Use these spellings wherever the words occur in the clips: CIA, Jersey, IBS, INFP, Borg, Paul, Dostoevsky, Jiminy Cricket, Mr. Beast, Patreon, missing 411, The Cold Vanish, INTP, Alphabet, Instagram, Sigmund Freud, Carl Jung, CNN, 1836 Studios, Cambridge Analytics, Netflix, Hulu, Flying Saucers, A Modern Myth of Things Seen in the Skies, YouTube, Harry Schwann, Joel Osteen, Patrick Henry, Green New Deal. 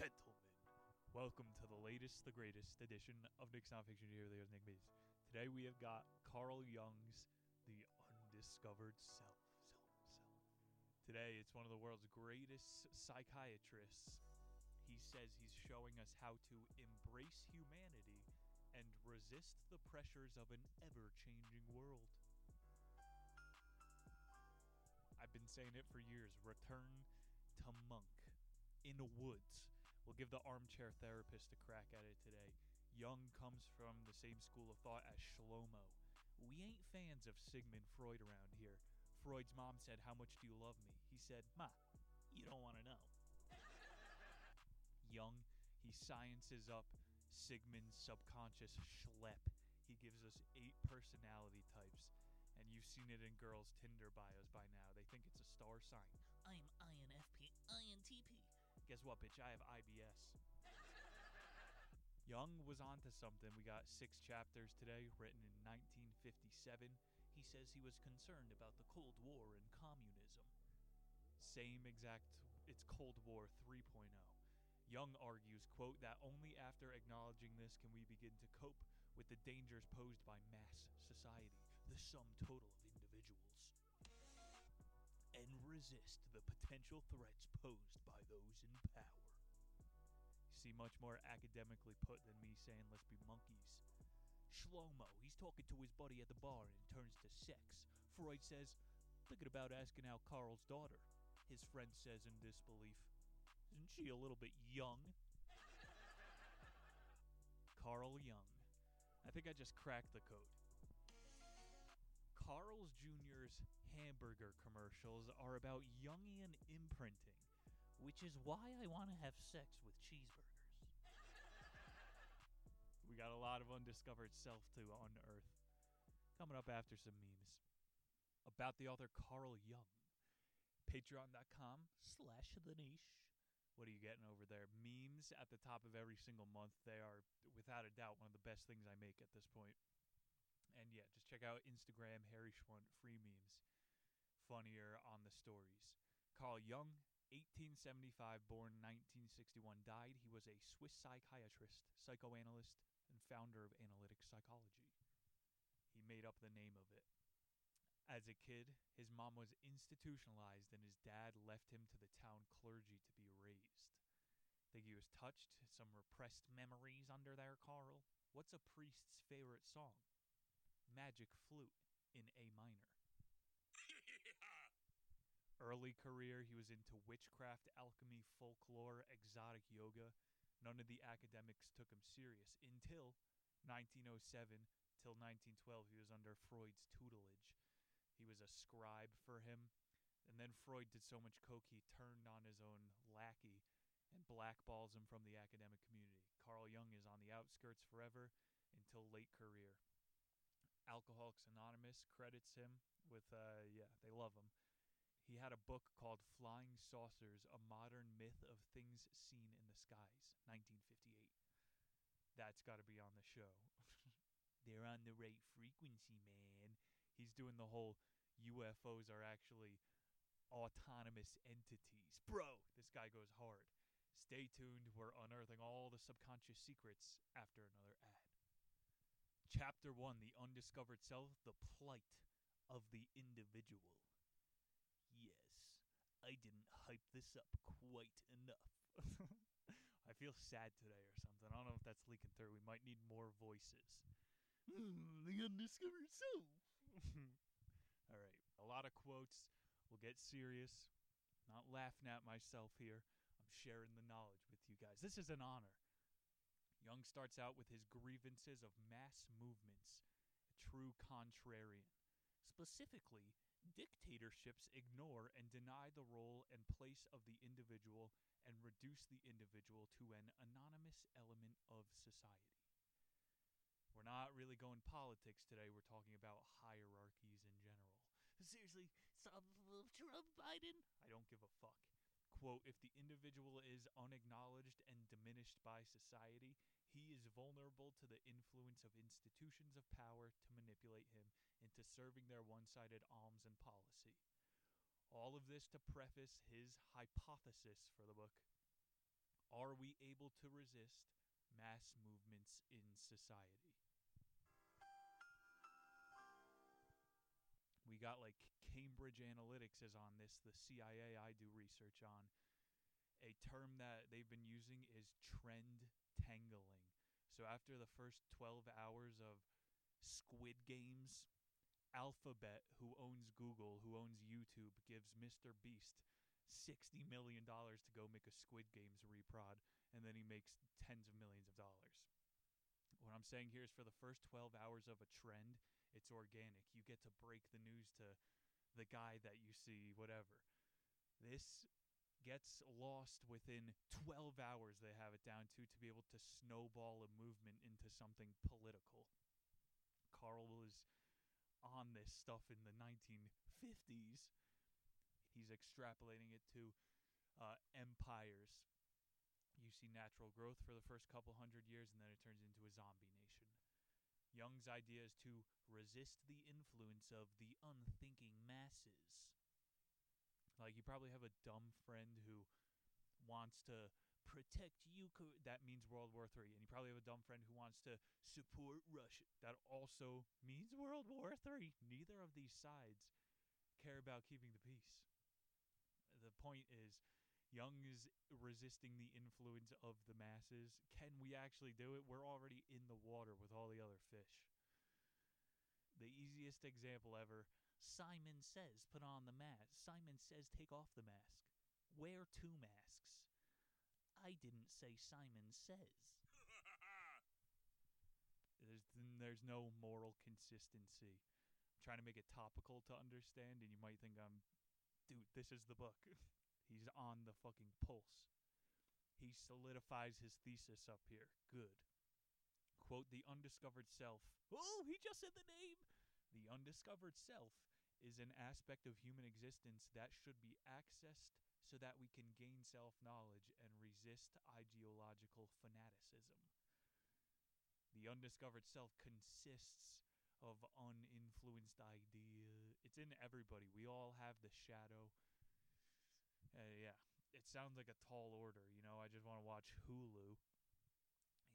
Gentlemen, welcome to the latest, the greatest edition of Nick's Nonfiction. Here with Nick Beast. Today we have got Carl Jung's The Undiscovered Self. Today it's one of the world's greatest psychiatrists. He says he's showing us how to embrace humanity and resist the pressures of an ever-changing world. I've been saying it for years. Return to monk. In the woods. We'll give the armchair therapist a crack at it today. Jung comes from the same school of thought as Shlomo. We ain't fans of Sigmund Freud around here. Freud's mom said, "How much do you love me?" He said, "Ma, you don't want to know." Jung, he sciences up Sigmund's subconscious schlep. He gives us 8 personality types. And you've seen it in girls' Tinder bios by now. They think it's a star sign. I'm INFP, INTP. Guess what, bitch? I have IBS. Jung was onto something. We got 6 chapters today, written in 1957. He says he was concerned about the Cold War and communism. Same exact, it's Cold War 3.0. Jung argues, quote, that only after acknowledging this can we begin to cope with the dangers posed by mass society, the sum total of individuals, and resist the potential threats posed by those in power. You see, much more academically put than me saying let's be monkeys. Shlomo, he's talking to his buddy at the bar and turns to sex. Freud says, thinking about asking out Carl's daughter. His friend says in disbelief, isn't she a little bit young? Carl Jung. I think I just cracked the code. Carl's Jr.'s hamburger commercials are about Jungian imprinting, which is why I want to have sex with cheeseburgers. We got a lot of undiscovered self to unearth. Coming up after some memes. About the author Carl Jung. Patreon.com/theniche. What are you getting over there? Memes at the top of every single month. They are, without a doubt, one of the best things I make at this point. And yeah, just check out Instagram, Harry Schwann, free memes. Funnier on the stories. Carl Jung, 1875, born 1961, died. He was a Swiss psychiatrist, psychoanalyst, and founder of analytic psychology. He made up the name of it. As a kid, his mom was institutionalized and his dad left him to the town clergy to be raised. I think he was touched, some repressed memories under there, Carl. What's a priest's favorite song? Magic Flute in A minor. Early career, he was into witchcraft, alchemy, folklore, exotic yoga. None of the academics took him serious until 1907 till 1912 he was under Freud's tutelage. He was a scribe for him. And then Freud did so much coke, he turned on his own lackey and blackballs him from the academic community. Carl Jung is on the outskirts forever until late career. Alcoholics Anonymous credits him with, they love him. He had a book called Flying Saucers, A Modern Myth of Things Seen in the Skies, 1958. That's got to be on the show. They're on the right frequency, man. He's doing the whole UFOs are actually autonomous entities. Bro, this guy goes hard. Stay tuned. We're unearthing all the subconscious secrets after another ad. Chapter 1, The Undiscovered Self, The Plight of the Individual. Yes, I didn't hype this up quite enough. I feel sad today or something. I don't know if that's leaking through. We might need more voices. The undiscovered self. All right, a lot of quotes. We'll get serious. Not laughing at myself here. I'm sharing the knowledge with you guys. This is an honor. Jung starts out with his grievances of mass movements, a true contrarian. Specifically, dictatorships ignore and deny the role and place of the individual and reduce the individual to an anonymous element of society. We're not really going politics today. We're talking about hierarchies in general. Seriously, stop Trump, Biden. I don't give a fuck. Quote, if the individual is unacknowledged and diminished by society, he is vulnerable to the influence of institutions of power to manipulate him into serving their one-sided alms and policy. All of this to preface his hypothesis for the book. Are we able to resist mass movements in society? We got like Cambridge Analytics is on this, the CIA I do research on. A term that they've been using is trend tangling. So after the first 12 hours of Squid Games, Alphabet, who owns Google, who owns YouTube, gives Mr. Beast $60 million to go make a Squid Games reprod, and then he makes tens of millions of dollars. What I'm saying here is for the first 12 hours of a trend, it's organic. You get to break the news to the guy that you see, whatever. This gets lost within 12 hours, they have it down to be able to snowball a movement into something political. Carl was on this stuff in the 1950s. He's extrapolating it to empires. You see natural growth for the first couple hundred years, and then it turns into a zombie nation. Jung's idea is to resist the influence of the unthinking masses. Like, you probably have a dumb friend who wants to protect Ukraine. That means World War III. And you probably have a dumb friend who wants to support Russia. That also means World War III. Neither of these sides care about keeping the peace. The point is, Jung is resisting the influence of the masses. Can we actually do it? We're already in the water with all the other fish. The easiest example ever. Simon Says, put on the mask. Simon Says, take off the mask. Wear two masks. I didn't say Simon Says. There's no moral consistency. I'm trying to make it topical to understand, and you might think dude, this is the book. He's on the fucking pulse. He solidifies his thesis up here. Good. Quote, the undiscovered self. Oh, he just said the name! The undiscovered self is an aspect of human existence that should be accessed so that we can gain self-knowledge and resist ideological fanaticism. The undiscovered self consists of uninfluenced ideas. It's in everybody. We all have the shadow. Yeah, it sounds like a tall order. You know, I just want to watch Hulu.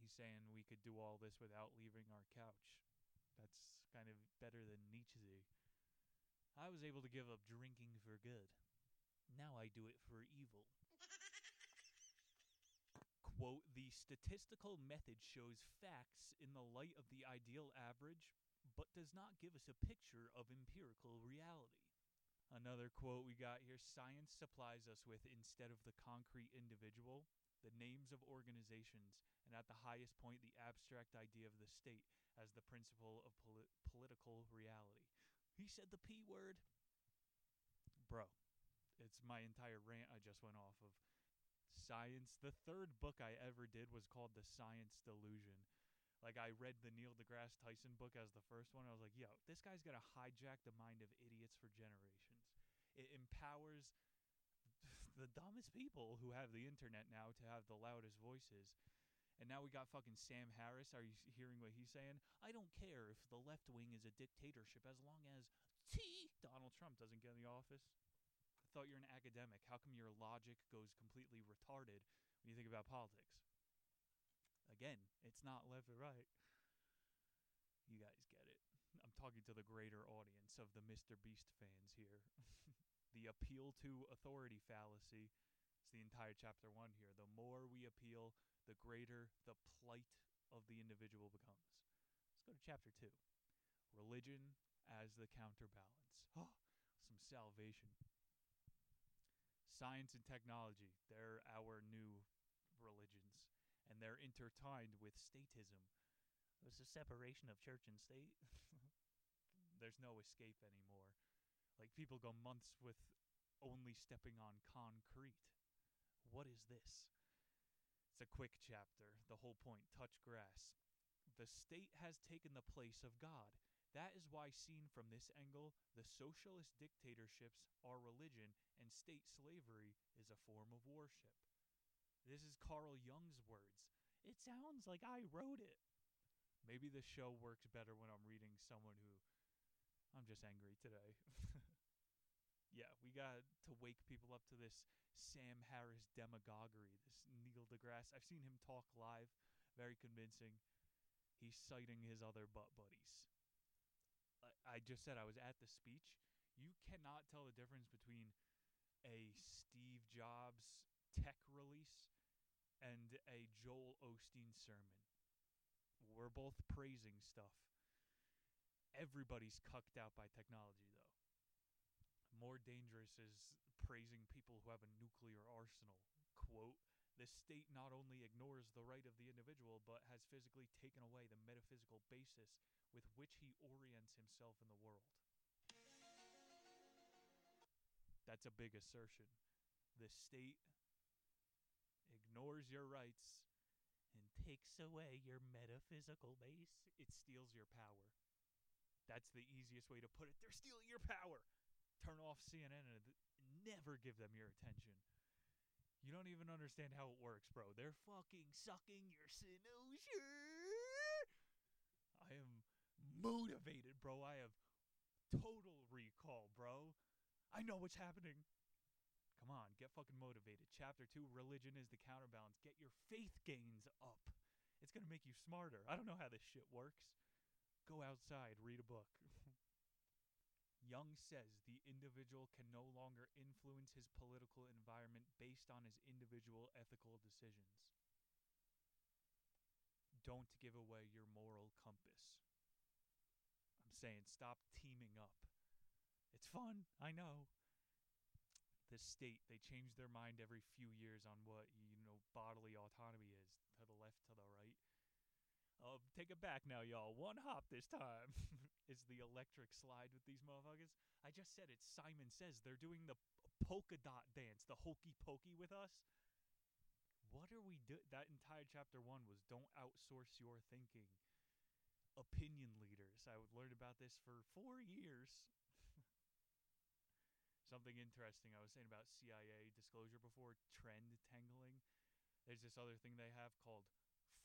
He's saying we could do all this without leaving our couch. That's kind of better than Nietzsche. I was able to give up drinking for good. Now I do it for evil. Quote, the statistical method shows facts in the light of the ideal average, but does not give us a picture of empirical reality. Another quote we got here, science supplies us with, instead of the concrete individual, the names of organizations, and at the highest point, the abstract idea of the state as the principle of political reality. He said the P word. Bro, it's my entire rant I just went off of. Science, the third book I ever did was called The Science Delusion. Like, I read the Neil deGrasse Tyson book as the first one. I was like, yo, this guy's going to hijack the mind of idiots for generations. It empowers the dumbest people who have the internet now to have the loudest voices. And now we got fucking Sam Harris. Are you hearing what he's saying? I don't care if the left wing is a dictatorship as long as Donald Trump doesn't get in the office. I thought you're an academic. How come your logic goes completely retarded when you think about politics? Again, it's not left or right. You guys get it. I'm talking to the greater audience of the Mr. Beast fans here. The appeal to authority fallacy. It's the entire chapter 1 here. The more we appeal, the greater the plight of the individual becomes. Let's go to chapter 2. Religion as the counterbalance. Oh, some salvation. Science and technology, they're our new religions. And they're intertwined with statism. It's a separation of church and state. There's no escape anymore. Like, people go months with only stepping on concrete. What is this? It's a quick chapter. The whole point, touch grass. The state has taken the place of God. That is why, seen from this angle, the socialist dictatorships are religion and state slavery is a form of worship. This is Carl Jung's words. It sounds like I wrote it. Maybe the show works better when I'm reading someone who... I'm just angry today. yeah, we got to wake people up to this Sam Harris demagoguery, this Neil deGrasse. I've seen him talk live, very convincing. He's citing his other butt buddies. I just said I was at the speech. You cannot tell the difference between a Steve Jobs tech release and a Joel Osteen sermon. We're both praising stuff. Everybody's cucked out by technology, though. More dangerous is praising people who have a nuclear arsenal. Quote, "The state not only ignores the right of the individual, but has physically taken away the metaphysical basis with which he orients himself in the world." That's a big assertion. The state ignores your rights and takes away your metaphysical base. It steals your power. That's the easiest way to put it. They're stealing your power. Turn off CNN and never give them your attention. You don't even understand how it works, bro. They're fucking sucking your sinosure. I am motivated, bro. I have total recall, bro. I know what's happening. Come on, get fucking motivated. Chapter 2, religion is the counterbalance. Get your faith gains up. It's going to make you smarter. I don't know how this shit works. Go outside, read a book. Jung says the individual can no longer influence his political environment based on his individual ethical decisions. Don't give away your moral compass. I'm saying stop teaming up. It's fun, I know. The state, they change their mind every few years on what, bodily autonomy is. To the left, to the right. Oh, take it back now, y'all. One hop this time. Is the electric slide with these motherfuckers. I just said it. Simon Says. They're doing the polka dot dance, the hokey pokey with us. What are we doing? That entire chapter 1 was don't outsource your thinking. Opinion leaders. I would learn about this for 4 years. Something interesting I was saying about CIA disclosure before, trend tangling. There's this other thing they have called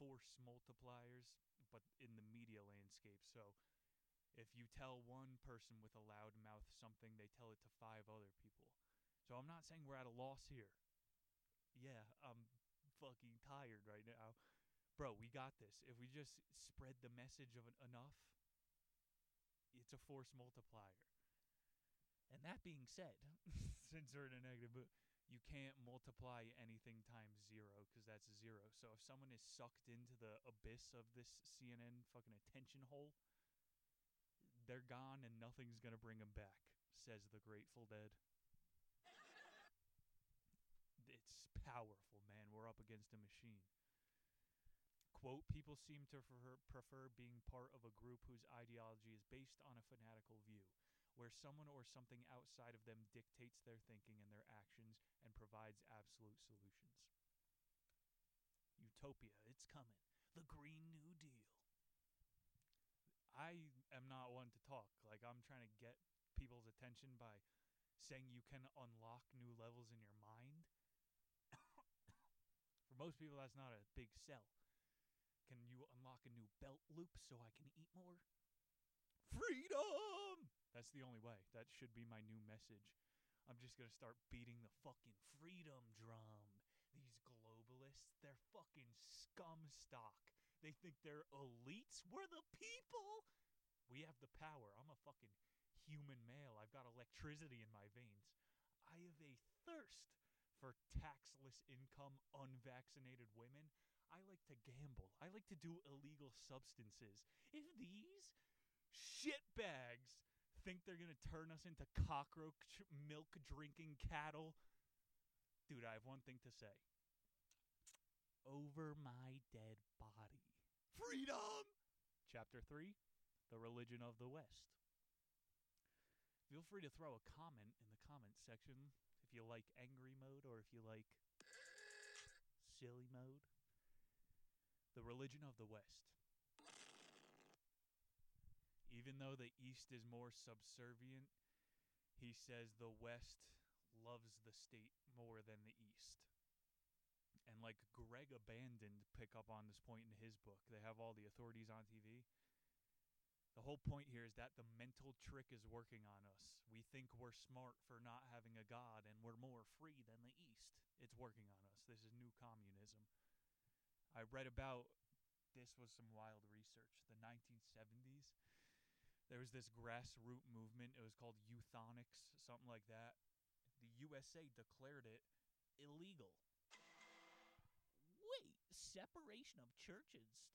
force multipliers, but in the media landscape. So if you tell one person with a loud mouth something, they tell it to 5 other people. So I'm not saying we're at a loss here. Yeah, I'm fucking tired right now. Bro, we got this. If we just spread the message of enough, it's a force multiplier. And that being said, since we're in a negative mood, you can't multiply anything times 0 because that's 0. So if someone is sucked into the abyss of this CNN fucking attention hole, they're gone and nothing's going to bring them back, says the Grateful Dead. It's powerful, man. We're up against a machine. Quote, "People seem to prefer being part of a group whose ideology is based on a fanatical view, where someone or something outside of them dictates their thinking and their actions and provides absolute solutions." Utopia, it's coming. The Green New Deal. I am not one to talk. Like, I'm trying to get people's attention by saying you can unlock new levels in your mind. For most people, that's not a big sell. Can you unlock a new belt loop so I can eat more? Freedom! That's the only way. That should be my new message. I'm just going to start beating the fucking freedom drum. These globalists, they're fucking scum stock. They think they're elites. We're the people. We have the power. I'm a fucking human male. I've got electricity in my veins. I have a thirst for taxless income, unvaccinated women. I like to gamble. I like to do illegal substances. If these shitbags think they're going to turn us into cockroach milk-drinking cattle? Dude, I have one thing to say. Over my dead body. Freedom! Chapter 3, The Religion of the West. Feel free to throw a comment in the comments section if you like angry mode or if you like silly mode. The Religion of the West. Even though the East is more subservient, he says the West loves the state more than the East. And like Greg Abandoned pick up on this point in his book, they have all the authorities on TV. The The whole point here is that the mental trick is working on us. We think we're smart for not having a god and we're more free than the East. It's working on us. This is new communism. I read about, this was some wild research, the 1970s. There was this grassroots movement. It was called euthonics, something like that. The USA declared it illegal. Wait, separation of church and state.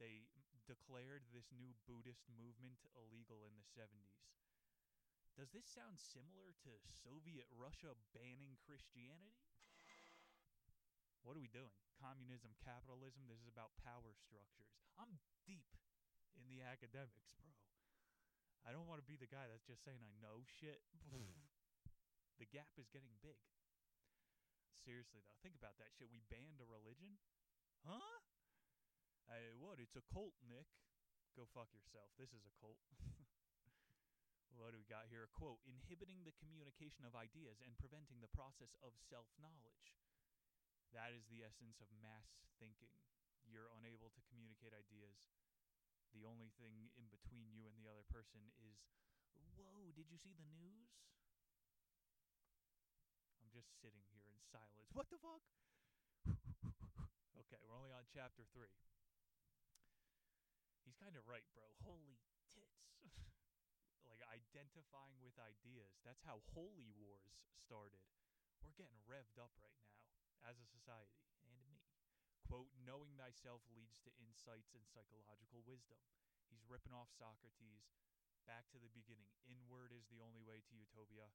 They declared this new Buddhist movement illegal in the 70s. Does this sound similar to Soviet Russia banning Christianity? What are we doing? Communism, capitalism, this is about power structures. I'm deep in the academics, bro. I don't want to be the guy that's just saying I know shit. The gap is getting big. Seriously, though, think about that shit. We banned a religion? Huh? Hey, what? It's a cult, Nick. Go fuck yourself. This is a cult. What do we got here? A quote, inhibiting the communication of ideas and preventing the process of self-knowledge. That is the essence of mass thinking. You're unable to communicate ideas. The only thing in between you and the other person is, whoa, did you see the news? I'm just sitting here in silence. What the fuck? Okay, we're only on chapter 3. He's kind of right, bro. Holy tits. Like, identifying with ideas. That's how holy wars started. We're getting revved up right now, as a society, and me. Quote, knowing thyself leads to insights and psychological wisdom. He's ripping off Socrates. Back to the beginning. Inward is the only way to utopia.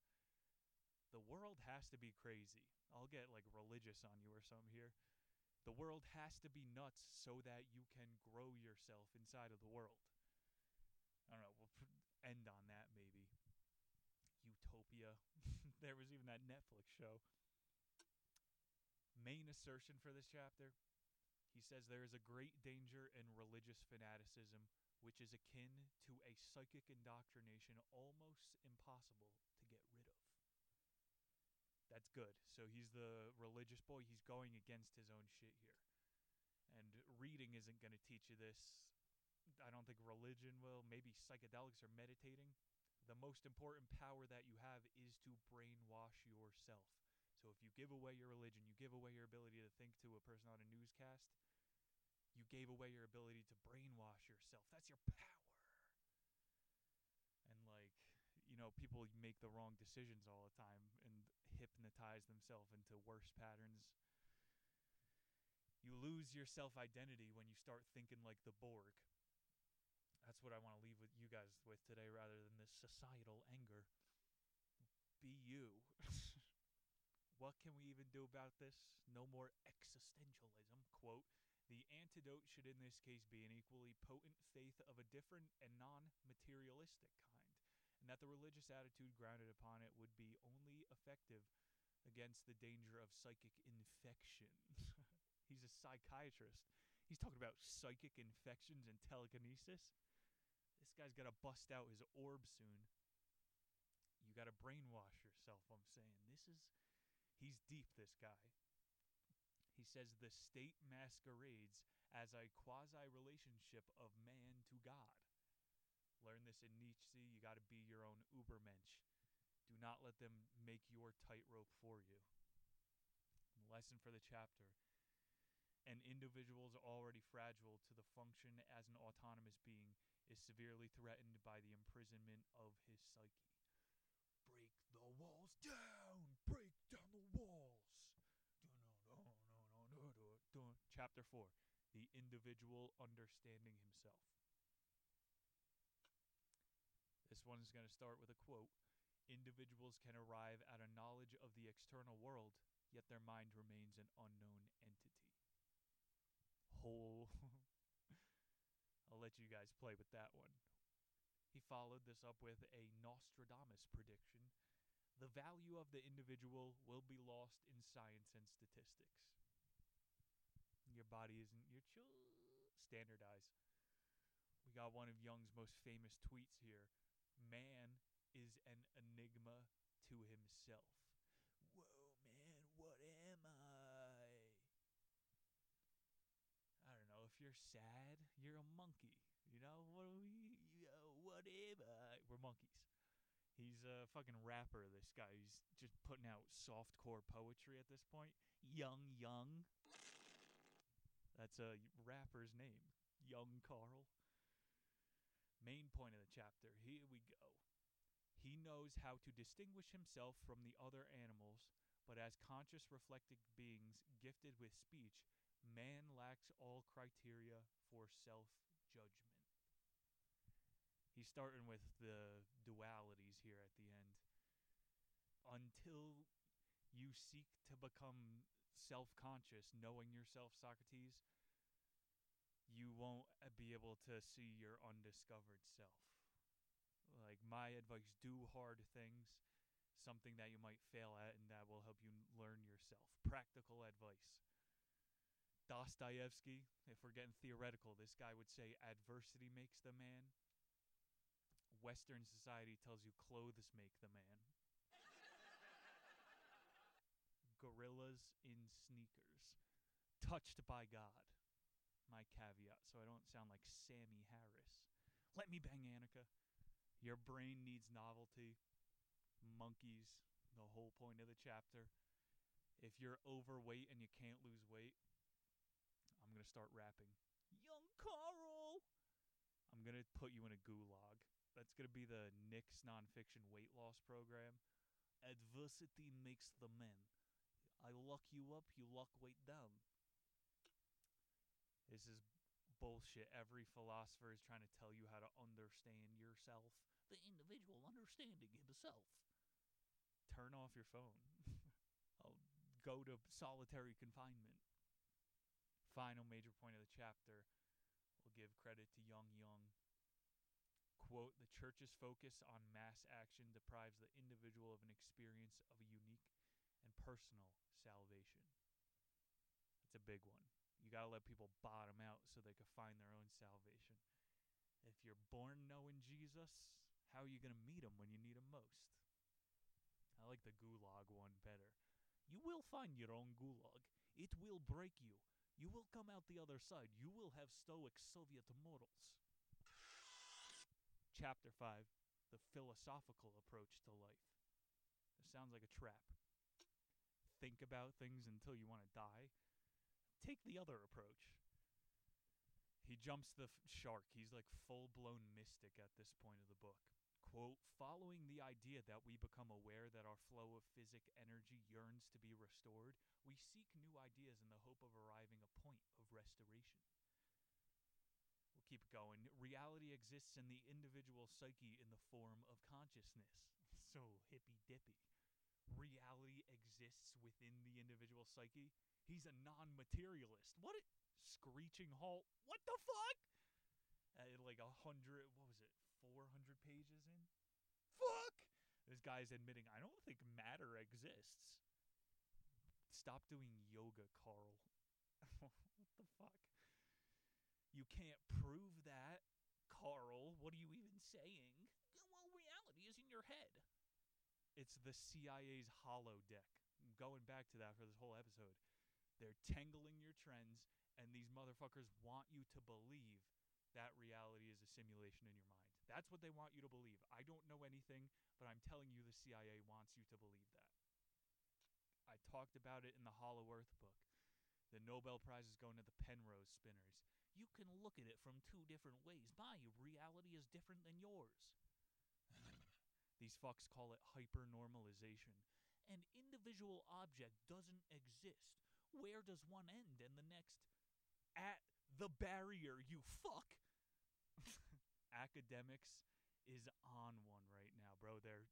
The world has to be crazy. I'll get, like, religious on you or something here. The world has to be nuts so that you can grow yourself inside of the world. I don't know. We'll end on that, maybe. Utopia. There was even that Netflix show. Main assertion for this chapter. He says there is a great danger in religious fanaticism, which is akin to a psychic indoctrination almost impossible to get rid of. That's good. So he's the religious boy. He's going against his own shit here. And reading isn't going to teach you this. I don't think religion will. Maybe psychedelics or meditating. The most important power that you have is to brainwash yourself. So if you give away your religion, you give away your ability to think to a person on a newscast, you gave away your ability to brainwash yourself. That's your power. And, like, you know, people make the wrong decisions all the time and hypnotize themselves into worse patterns. You lose your self-identity when you start thinking like the Borg. That's what I want to leave with you guys with today rather than this societal anger. Be you. What can we even do about this? No more existentialism. Quote, the antidote should in this case be an equally potent faith of a different and non-materialistic kind, and that the religious attitude grounded upon it would be only effective against the danger of psychic infection. He's a psychiatrist. He's talking about psychic infections and telekinesis. This guy's got to bust out his orb soon. You got to brainwash yourself, I'm saying. He's deep, this guy. He says the state masquerades as a quasi-relationship of man to God. Learn this in Nietzsche. You got to be your own Ubermensch. Do not let them make your tightrope for you. Lesson for the chapter. An individual's already fragile to the function as an autonomous being is severely threatened by the imprisonment of his psyche. Break the walls down! Break down the walls! Chapter 4. The individual understanding himself. This one is going to start with a quote. Individuals can arrive at a knowledge of the external world, yet their mind remains an unknown entity. I'll let you guys play with that one. He followed this up with a Nostradamus prediction. The value of the individual will be lost in science and statistics. Your body isn't your standardize. We got one of Jung's most famous tweets here. Man is an enigma to himself. Whoa, man, what am I? I don't know. If you're sad, you're a monkey. You know, what are we? whatever. We're monkeys. He's a fucking rapper, this guy. He's just putting out softcore poetry at this point. Young. That's a rapper's name. Young Carl. Main point of the chapter. Here we go. He knows how to distinguish himself from the other animals, but as conscious reflective beings gifted with speech, man lacks all criteria for self-judgment. He's starting with the dualities here at the end. Until you seek to become self-conscious, knowing yourself, Socrates, you won't be able to see your undiscovered self. Like, my advice, do hard things, something that you might fail at, and that will help you learn yourself. Practical advice. Dostoevsky, if we're getting theoretical, this guy would say, adversity makes the man. Western society tells you clothes make the man. Gorillas in sneakers. Touched by God. My caveat, so I don't sound like Sammy Harris. Let me bang Annika. Your brain needs novelty. Monkeys, the whole point of the chapter. If you're overweight and you can't lose weight, I'm going to start rapping. Young Carl! I'm going to put you in a gulag. That's going to be the Nick's nonfiction weight loss program. Adversity makes the man. I lock you up, you lock weight down. This is bullshit. Every philosopher is trying to tell you how to understand yourself. The individual understanding himself. Turn off your phone. I'll go to solitary confinement. Final major point of the chapter. We'll give credit to Jung. Quote, the church's focus on mass action deprives the individual of an experience of a unique and personal salvation. That's a big one. You got to let people bottom out so they can find their own salvation. If you're born knowing Jesus, how are you going to meet him when you need him most? I like the gulag one better. You will find your own gulag. It will break you. You will come out the other side. You will have stoic Soviet morals. Chapter 5, the philosophical approach to life. This sounds like a trap. Think about things until you want to die. Take the other approach. He jumps the shark. He's like full-blown mystic at this point of the book. Quote, following the idea that we become aware that our flow of physic energy yearns to be restored, we seek new ideas in the hope of arriving a point of restoration. We'll keep going. Reality exists in the individual psyche in the form of consciousness. So hippy-dippy. Reality exists within the individual psyche? He's a non-materialist. What? Screeching halt. What the fuck? At like 400 pages in? Fuck! This guy's admitting, I don't think matter exists. Stop doing yoga, Carl. What the fuck? You can't prove that, Carl. What are you even saying? Well, reality is in your head. It's the CIA's holodeck. I'm going back to that for this whole episode. They're tangling your trends, and these motherfuckers want you to believe that reality is a simulation in your mind. That's what they want you to believe. I don't know anything, but I'm telling you the CIA wants you to believe that. I talked about it in the Hollow Earth book. The Nobel Prize is going to the Penrose spinners. You can look at it from two different ways. My reality is different than yours. These fucks call it hyper-normalization. An individual object doesn't exist. Where does one end and the next? At the barrier, you fuck! Academics is on one right now, bro. They're...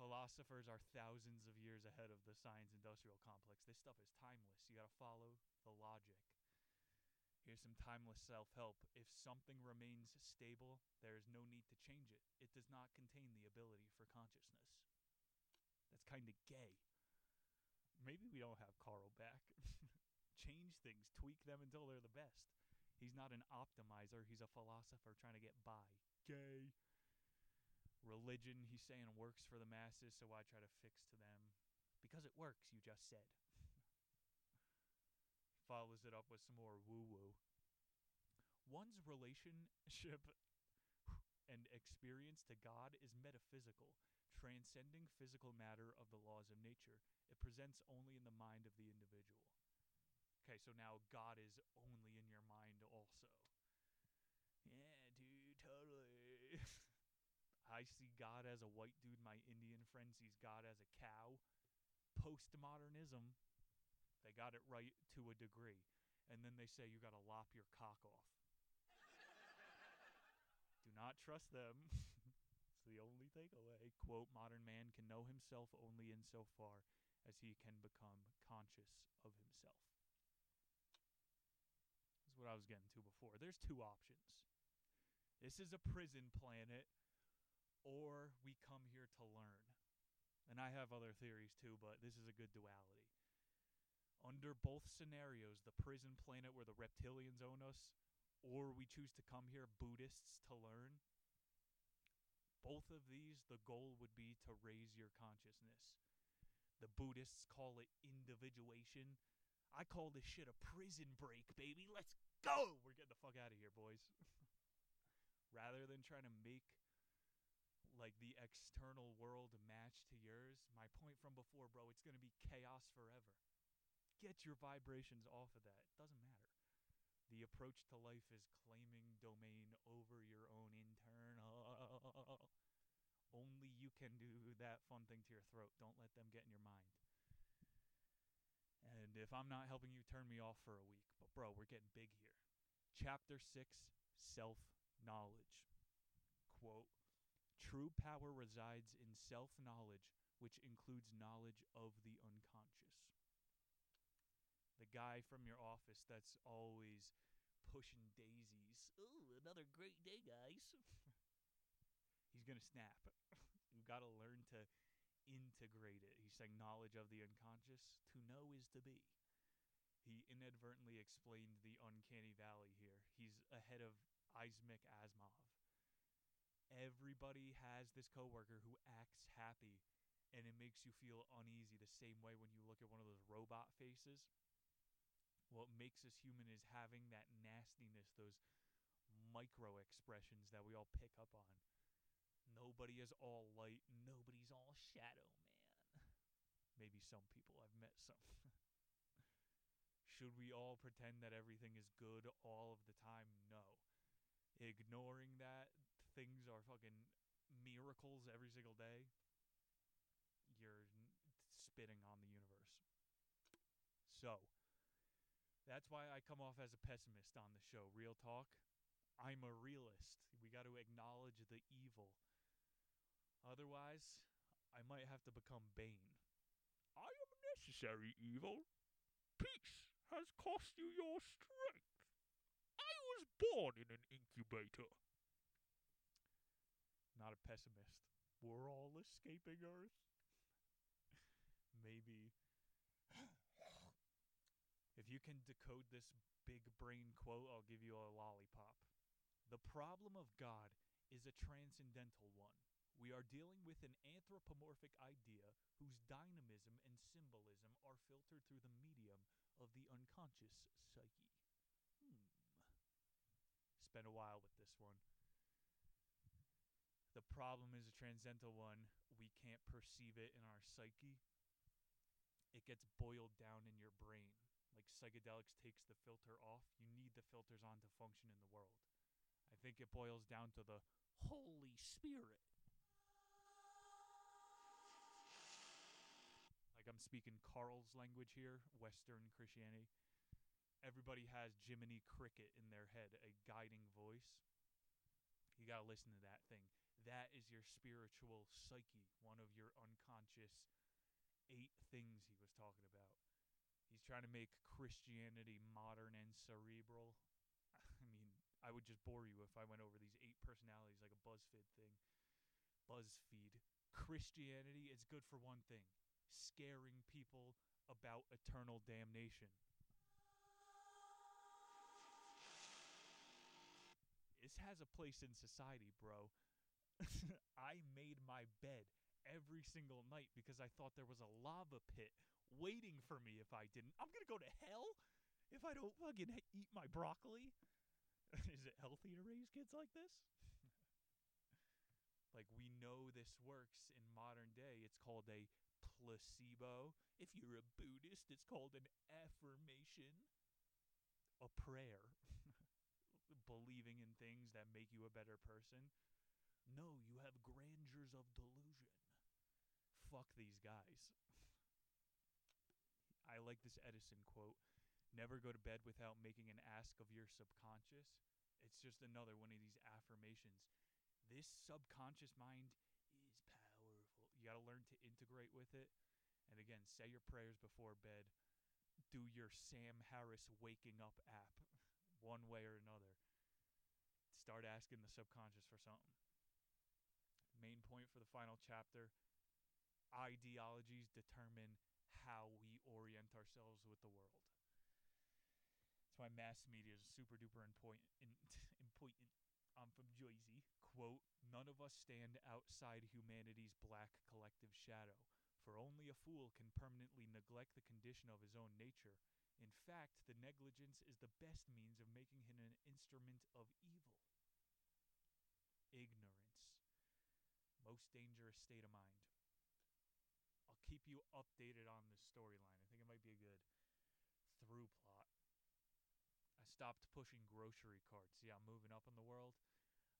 Philosophers are thousands of years ahead of the science industrial complex. This stuff is timeless. You got to follow the logic. Here's some timeless self-help. If something remains stable, there is no need to change it. It does not contain the ability for consciousness. That's kind of gay. Maybe we don't have Carl back. Change things. Tweak them until they're the best. He's not an optimizer. He's a philosopher trying to get by. Gay. Religion, he's saying, works for the masses, so I try to fix to them. Because it works, you just said. He follows it up with some more woo-woo. One's relationship and experience to God is metaphysical, transcending physical matter of the laws of nature. It presents only in the mind of the individual. Okay, so now God is only in your mind also. Yeah, dude, totally. I see God as a white dude. My Indian friend sees God as a cow. Postmodernism. They got it right to a degree. And then they say you got to lop your cock off. Do not trust them. It's the only takeaway. Quote, modern man can know himself only insofar as he can become conscious of himself. This is what I was getting to before. There's two options. This is a prison planet, or we come here to learn. And I have other theories too, but this is a good duality. Under both scenarios, the prison planet where the reptilians own us, or we choose to come here, Buddhists, to learn. Both of these, the goal would be to raise your consciousness. The Buddhists call it individuation. I call this shit a prison break, baby. Let's go! We're getting the fuck out of here, boys. Rather than trying to make, like, the external world match to yours, my point from before, bro, it's going to be chaos forever. Get your vibrations off of that. It doesn't matter. The approach to life is claiming domain over your own internal. Only you can do that fun thing to your throat. Don't let them get in your mind. And if I'm not helping you, turn me off for a week. But bro, we're getting big here. Chapter 6, Self-Knowledge. Quote, true power resides in self-knowledge, which includes knowledge of the unconscious. The guy from your office that's always pushing daisies. Ooh, another great day, guys. He's going to snap. You got to learn to integrate it. He's saying knowledge of the unconscious. To know is to be. He inadvertently explained the uncanny valley here. He's ahead of Isaac Asimov. Everybody has this coworker who acts happy, and it makes you feel uneasy the same way when you look at one of those robot faces. What makes us human is having that nastiness, those micro expressions that we all pick up on. Nobody is all light. Nobody's all shadow, man. Maybe some people. I've met some. Should we all pretend that everything is good all of the time? No. Ignoring that, things are fucking miracles every single day. You're spitting on the universe. So, that's why I come off as a pessimist on the show. Real talk. I'm a realist. We got to acknowledge the evil. Otherwise, I might have to become Bane. I am necessary evil. Peace has cost you your strength. I was born in an incubator. Not a pessimist. We're all escaping Earth. Maybe. If you can decode this big brain quote, I'll give you a lollipop. The problem of God is a transcendental one. We are dealing with an anthropomorphic idea whose dynamism and symbolism are filtered through the medium of the unconscious psyche. Spent a while with this one. The problem is a transcendental one. We can't perceive it in our psyche. It gets boiled down in your brain. Like psychedelics takes the filter off. You need the filters on to function in the world. I think it boils down to the Holy Spirit. Like, I'm speaking Carl's language here, Western Christianity. Everybody has Jiminy Cricket in their head, a guiding voice. You gotta listen to that thing. That is your spiritual psyche, one of your unconscious 8 things he was talking about. He's trying to make Christianity modern and cerebral. I mean, I would just bore you if I went over these 8 personalities like a BuzzFeed thing. BuzzFeed. Christianity is good for one thing. Scaring people about eternal damnation. This has a place in society, bro. I made my bed every single night because I thought there was a lava pit waiting for me if I didn't. I'm going to go to hell if I don't fucking eat my broccoli. Is it healthy to raise kids like this? Like, we know this works in modern day. It's called a placebo. If you're a Buddhist, it's called an affirmation, a prayer, believing in things that make you a better person. No, you have grandeurs of delusion. Fuck these guys. I like this Edison quote. Never go to bed without making an ask of your subconscious. It's just another one of these affirmations. This subconscious mind is powerful. You got to learn to integrate with it. And again, say your prayers before bed. Do your Sam Harris waking up app one way or another. Start asking the subconscious for something. Main point for the final chapter. Ideologies determine how we orient ourselves with the world. That's why mass media is super duper important. I'm from Jersey. Quote, none of us stand outside humanity's black collective shadow, for only a fool can permanently neglect the condition of his own nature. In fact, the negligence is the best means of making him an instrument of evil. Ignorance. Most dangerous state of mind. I'll keep you updated on this storyline. I think it might be a good through plot. I stopped pushing grocery carts. Yeah, I'm moving up in the world.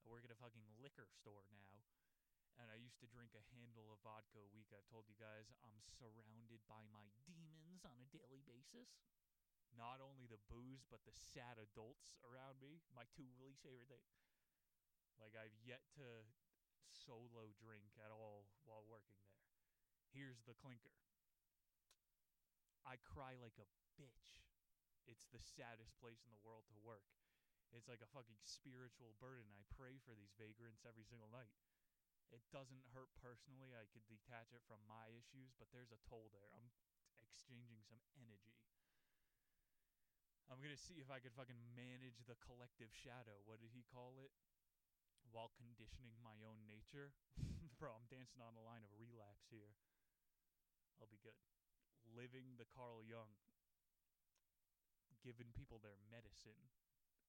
I work at a fucking liquor store now. And I used to drink a handle of vodka a week. I've told you guys I'm surrounded by my demons on a daily basis. Not only the booze, but the sad adults around me. My two least favorite things. Like, I've yet to solo drink at all while working there. Here's the clinker. I cry like a bitch. It's the saddest place in the world to work. It's like a fucking spiritual burden. I pray for these vagrants every single night. It doesn't hurt personally. I could detach it from my issues, but there's a toll there. I'm exchanging some energy. I'm going to see if I could fucking manage the collective shadow. What did he call it? While conditioning my own nature. Bro, I'm dancing on the line of relapse here. I'll be good. Living the Carl Jung. Giving people their medicine.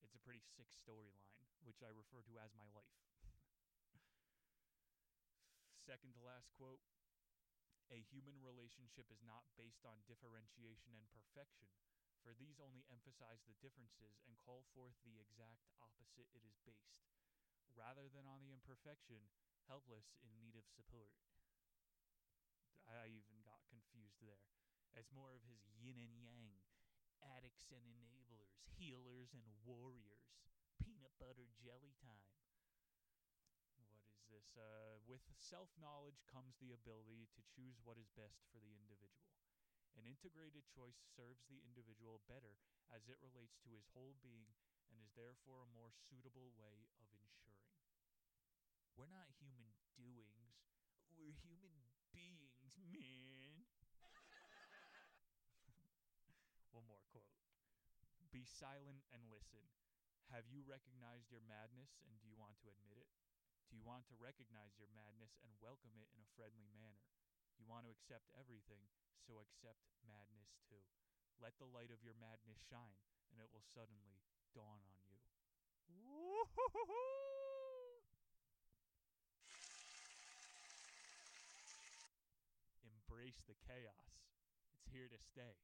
It's a pretty sick storyline, which I refer to as my life. Second to last quote. A human relationship is not based on differentiation and perfection, for these only emphasize the differences and call forth the exact opposite it is based, rather than on the imperfection, helpless in need of support. I even got confused there. It's more of his yin and yang. Addicts and enablers, healers and warriors, peanut butter jelly time. What is this? With self-knowledge comes the ability to choose what is best for the individual. An integrated choice serves the individual better as it relates to his whole being and is therefore a more suitable way of ensuring. We're not human doings. We're human beings, man. One more quote. Be silent and listen. Have you recognized your madness and do you want to admit it? Do you want to recognize your madness and welcome it in a friendly manner? You want to accept everything, so accept madness too. Let the light of your madness shine and it will suddenly dawn on you. Embrace the chaos. It's here to stay.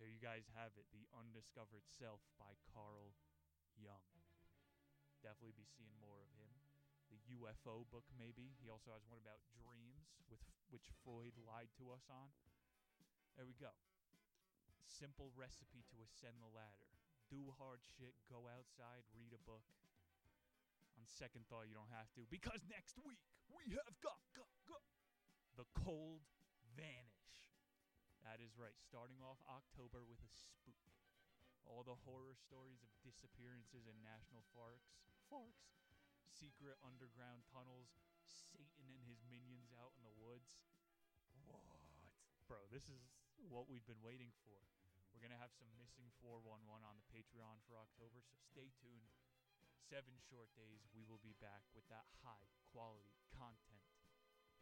There you guys have it, The Undiscovered Self by Carl Jung. Definitely be seeing more of him. The UFO book, maybe. He also has one about dreams, with which Freud lied to us on. There we go. Simple recipe to ascend the ladder. Do hard shit, go outside, read a book. On second thought, you don't have to, because next week we have got The Cold Vanish. That is right, starting off October with a spook. All the horror stories of disappearances in national parks, secret underground tunnels, Satan and his minions out in the woods. What? Bro, this is what we've been waiting for. We're going to have some missing 411 on the Patreon for October, so stay tuned. 7 short days, we will be back with that high-quality content.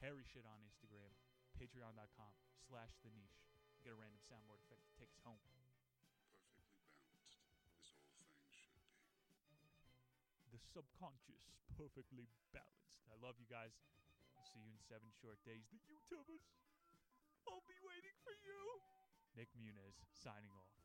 Harry shit on Instagram. Patreon.com/TheNiche. Get a random soundboard effect that takes home. Perfectly balanced, as all things should be. subconscious, perfectly balanced. I love you guys. I'll see you in 7 short days. The YouTubers, I'll be waiting for you. Nick Muniz, signing off.